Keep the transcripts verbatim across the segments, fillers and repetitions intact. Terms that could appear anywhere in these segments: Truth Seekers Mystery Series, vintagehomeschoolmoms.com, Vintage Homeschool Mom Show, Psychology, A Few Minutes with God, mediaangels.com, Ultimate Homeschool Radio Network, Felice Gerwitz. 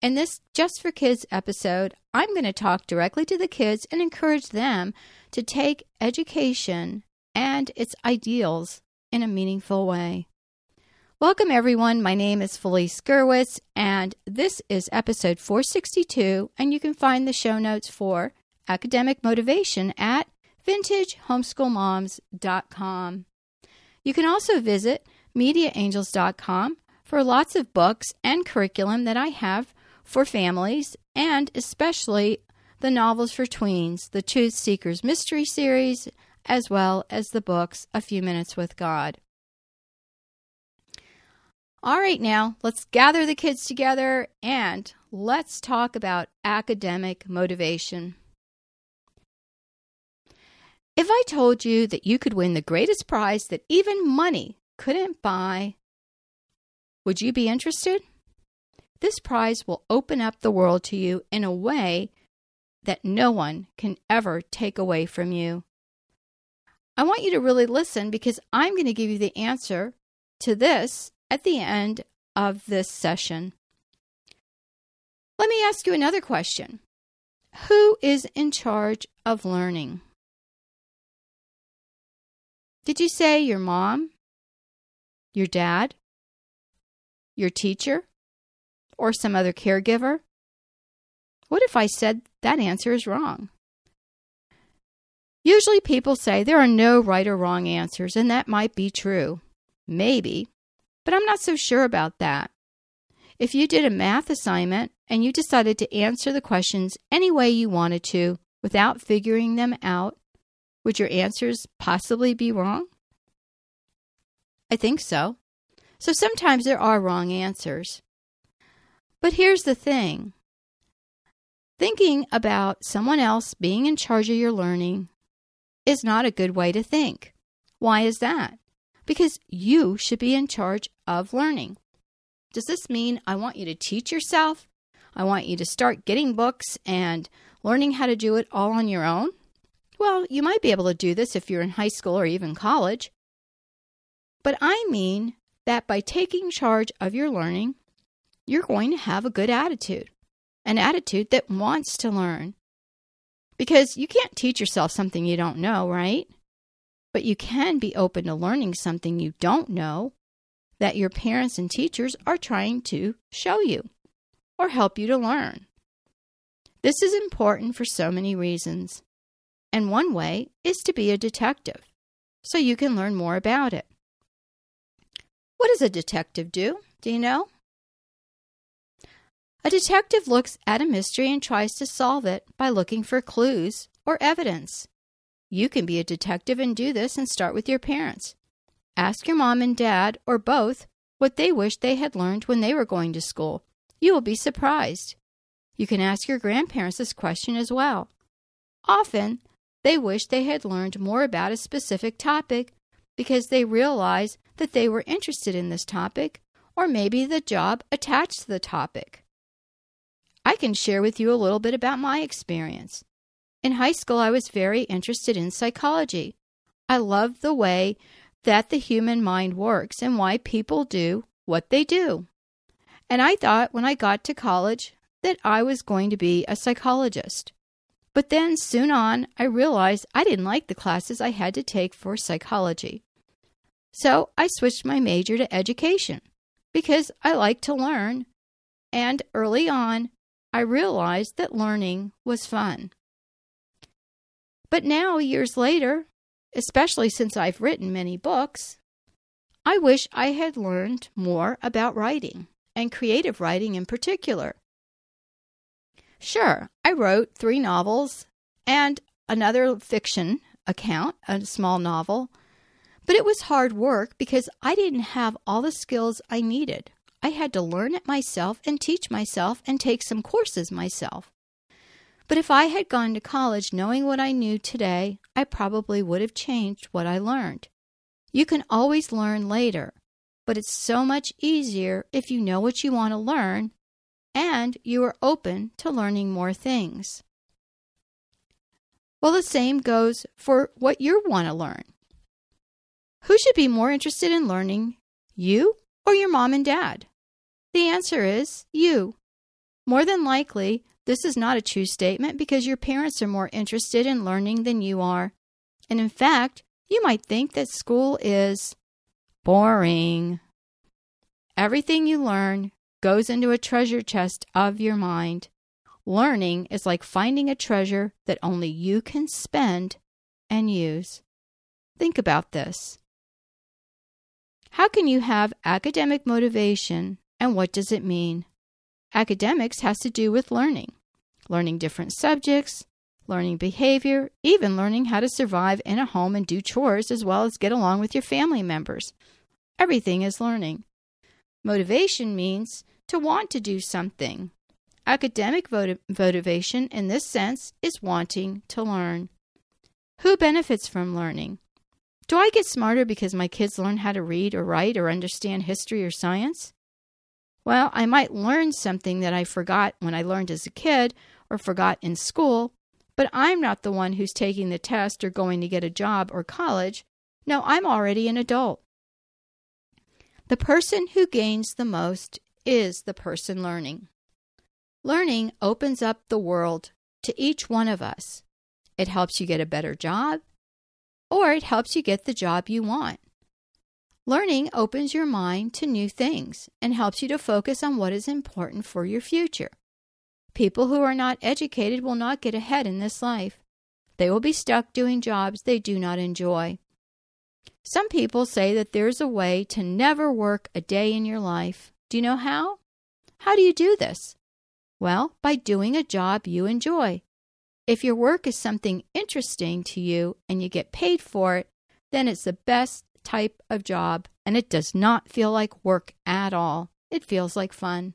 In this Just for Kids episode, I'm going to talk directly to the kids and encourage them to take education and its ideals in a meaningful way. Welcome, everyone. My name is Felice Gerwitz, and this is episode four sixty-two, and you can find the show notes for academic motivation at vintage homeschool moms dot com. You can also visit media angels dot com for lots of books and curriculum that I have for families, and especially the novels for tweens, the Truth Seekers Mystery Series, as well as the books A Few Minutes with God. All right, now let's gather the kids together and let's talk about academic motivation. If I told you that you could win the greatest prize that even money couldn't buy, would you be interested? This prize will open up the world to you in a way that no one can ever take away from you. I want you to really listen, because I'm going to give you the answer to this at the end of this session. Let me ask you another question. Who is in charge of learning? Did you say your mom, your dad, your teacher, or some other caregiver? What if I said that answer is wrong? Usually people say there are no right or wrong answers, and that might be true. Maybe, but I'm not so sure about that. If you did a math assignment and you decided to answer the questions any way you wanted to without figuring them out, would your answers possibly be wrong? I think so. So sometimes there are wrong answers. But here's the thing. Thinking about someone else being in charge of your learning is not a good way to think. Why is that? Because you should be in charge of learning. Does this mean I want you to teach yourself? I want you to start getting books and learning how to do it all on your own? Well, you might be able to do this if you're in high school or even college. But I mean that by taking charge of your learning, you're going to have a good attitude, an attitude that wants to learn. Because you can't teach yourself something you don't know, right? But you can be open to learning something you don't know that your parents and teachers are trying to show you or help you to learn. This is important for so many reasons. And one way is to be a detective, so you can learn more about it. What does a detective do? Do you know? A detective looks at a mystery and tries to solve it by looking for clues or evidence. You can be a detective and do this, and start with your parents. Ask your mom and dad, or both, what they wish they had learned when they were going to school. You will be surprised. You can ask your grandparents this question as well. Often, they wish they had learned more about a specific topic because they realize that they were interested in this topic, or maybe the job attached to the topic. I can share with you a little bit about my experience. In high school, I was very interested in psychology. I loved the way that the human mind works and why people do what they do. And I thought when I got to college that I was going to be a psychologist. But then soon on, I realized I didn't like the classes I had to take for psychology. So I switched my major to education because I like to learn. And early on, I realized that learning was fun. But now, years later, especially since I've written many books, I wish I had learned more about writing, and creative writing in particular. Sure, I wrote three novels and another fiction account, a small novel, but it was hard work because I didn't have all the skills I needed. I had to learn it myself and teach myself and take some courses myself. But if I had gone to college knowing what I knew today, I probably would have changed what I learned. You can always learn later, but it's so much easier if you know what you want to learn and you are open to learning more things. Well, the same goes for what you want to learn. Who should be more interested in learning, you or your mom and dad? The answer is you. More than likely, this is not a true statement because your parents are more interested in learning than you are. And in fact, you might think that school is boring. Everything you learn goes into a treasure chest of your mind. Learning is like finding a treasure that only you can spend and use. Think about this. How can you have academic motivation, and what does it mean? Academics has to do with learning. Learning different subjects, learning behavior, even learning how to survive in a home and do chores as well as get along with your family members. Everything is learning. Motivation means to want to do something. Academic vot- motivation in this sense is wanting to learn. Who benefits from learning? Do I get smarter because my kids learn how to read or write or understand history or science? Well, I might learn something that I forgot when I learned as a kid or forgot in school, but I'm not the one who's taking the test or going to get a job or college. No, I'm already an adult. The person who gains the most is the person learning. Learning opens up the world to each one of us. It helps you get a better job, or it helps you get the job you want. Learning opens your mind to new things and helps you to focus on what is important for your future. People who are not educated will not get ahead in this life. They will be stuck doing jobs they do not enjoy. Some people say that there's a way to never work a day in your life. Do you know how? How do you do this? Well, by doing a job you enjoy. If your work is something interesting to you and you get paid for it, then it's the best type of job, and it does not feel like work at all. It feels like fun.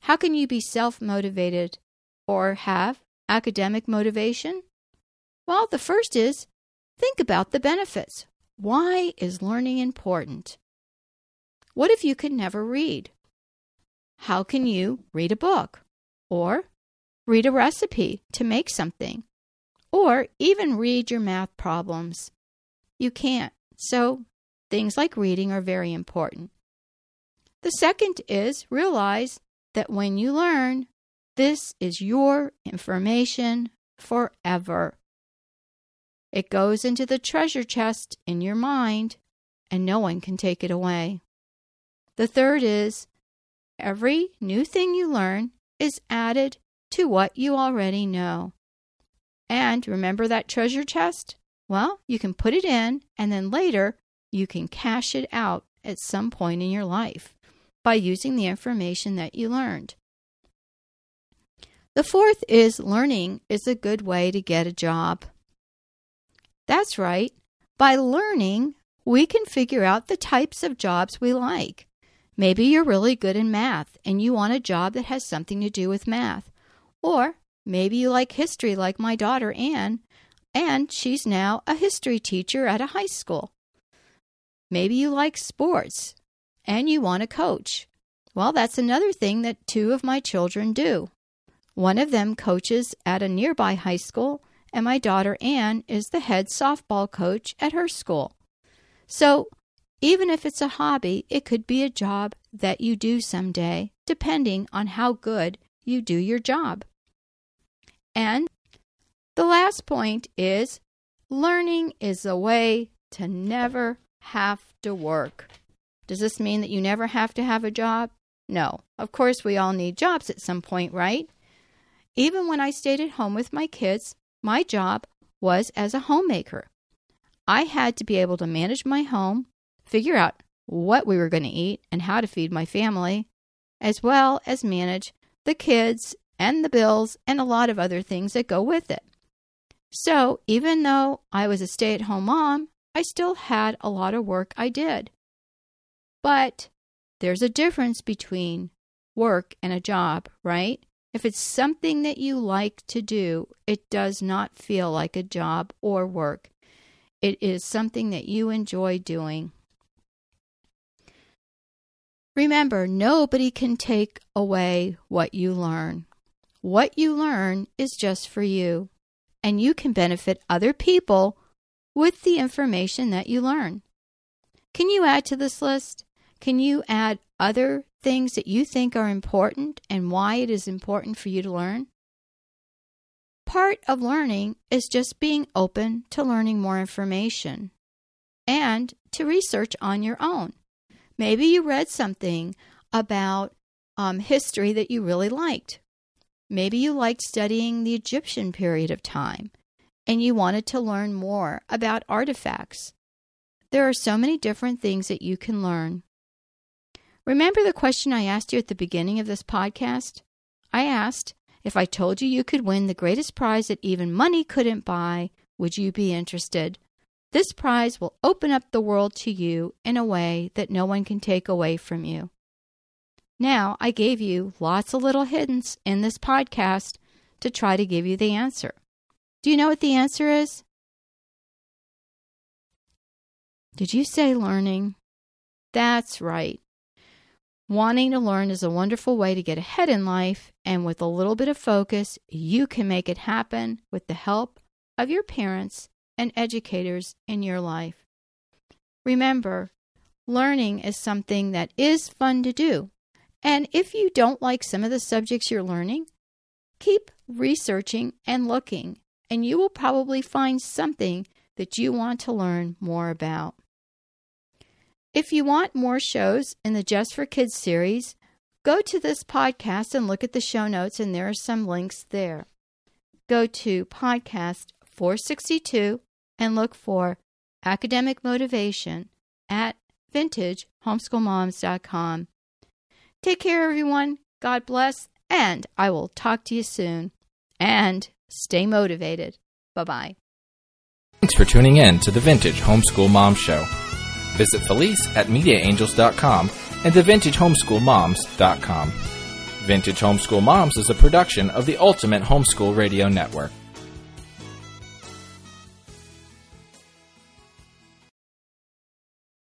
How can you be self-motivated or have academic motivation? Well, the first is think about the benefits. Why is learning important? What if you could never read? How can you read a book or read a recipe to make something or even read your math problems? You can't. So things like reading are very important. The second is realize that when you learn, this is your information forever. It goes into the treasure chest in your mind, and no one can take it away. The third is every new thing you learn is added to what you already know. And remember that treasure chest? Well, you can put it in, and then later you can cash it out at some point in your life by using the information that you learned. The fourth is learning is a good way to get a job. That's right. By learning, we can figure out the types of jobs we like. Maybe you're really good in math and you want a job that has something to do with math. Or maybe you like history like my daughter, Anne, and she's now a history teacher at a high school. Maybe you like sports and you want to coach. Well, that's another thing that two of my children do. One of them coaches at a nearby high school, and my daughter Anne is the head softball coach at her school. So even if it's a hobby, it could be a job that you do someday, depending on how good you do your job. And the last point is, learning is a way to never have to work. Does this mean that you never have to have a job? No. Of course, we all need jobs at some point, right? Even when I stayed at home with my kids, my job was as a homemaker. I had to be able to manage my home, figure out what we were going to eat and how to feed my family, as well as manage the kids and the bills and a lot of other things that go with it. So even though I was a stay-at-home mom, I still had a lot of work I did. But there's a difference between work and a job, right? If it's something that you like to do, it does not feel like a job or work. It is something that you enjoy doing. Remember, nobody can take away what you learn. What you learn is just for you, and you can benefit other people with the information that you learn. Can you add to this list? Can you add other things that you think are important and why it is important for you to learn? Part of learning is just being open to learning more information and to research on your own. Maybe you read something about um, history that you really liked. Maybe you liked studying the Egyptian period of time and you wanted to learn more about artifacts. There are so many different things that you can learn. Remember the question I asked you at the beginning of this podcast? I asked, if I told you you could win the greatest prize that even money couldn't buy, would you be interested? This prize will open up the world to you in a way that no one can take away from you. Now, I gave you lots of little hints in this podcast to try to give you the answer. Do you know what the answer is? Did you say learning? That's right. Wanting to learn is a wonderful way to get ahead in life, and with a little bit of focus, you can make it happen with the help of your parents and educators in your life. Remember, learning is something that is fun to do, and if you don't like some of the subjects you're learning, keep researching and looking, and you will probably find something that you want to learn more about. If you want more shows in the Just for Kids series, go to this podcast and look at the show notes, and there are some links there. Go to podcast four sixty-two and look for Academic Motivation at vintage homeschool moms dot com. Take care, everyone. God bless, and I will talk to you soon. And stay motivated. Bye-bye. Thanks for tuning in to the Vintage Homeschool Mom Show. Visit Felice at media angels dot com and the vintage homeschool moms dot com. Vintage Homeschool Moms is a production of the Ultimate Homeschool Radio Network.